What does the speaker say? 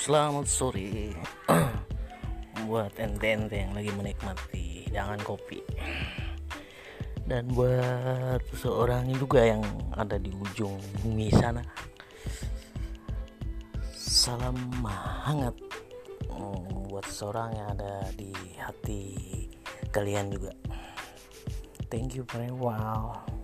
Selamat sore buat ente-ente yang lagi menikmati hidangan kopi, dan buat seorang juga yang ada di ujung bumi sana. Salam hangat buat seorang yang ada di hati kalian juga. Thank you very well.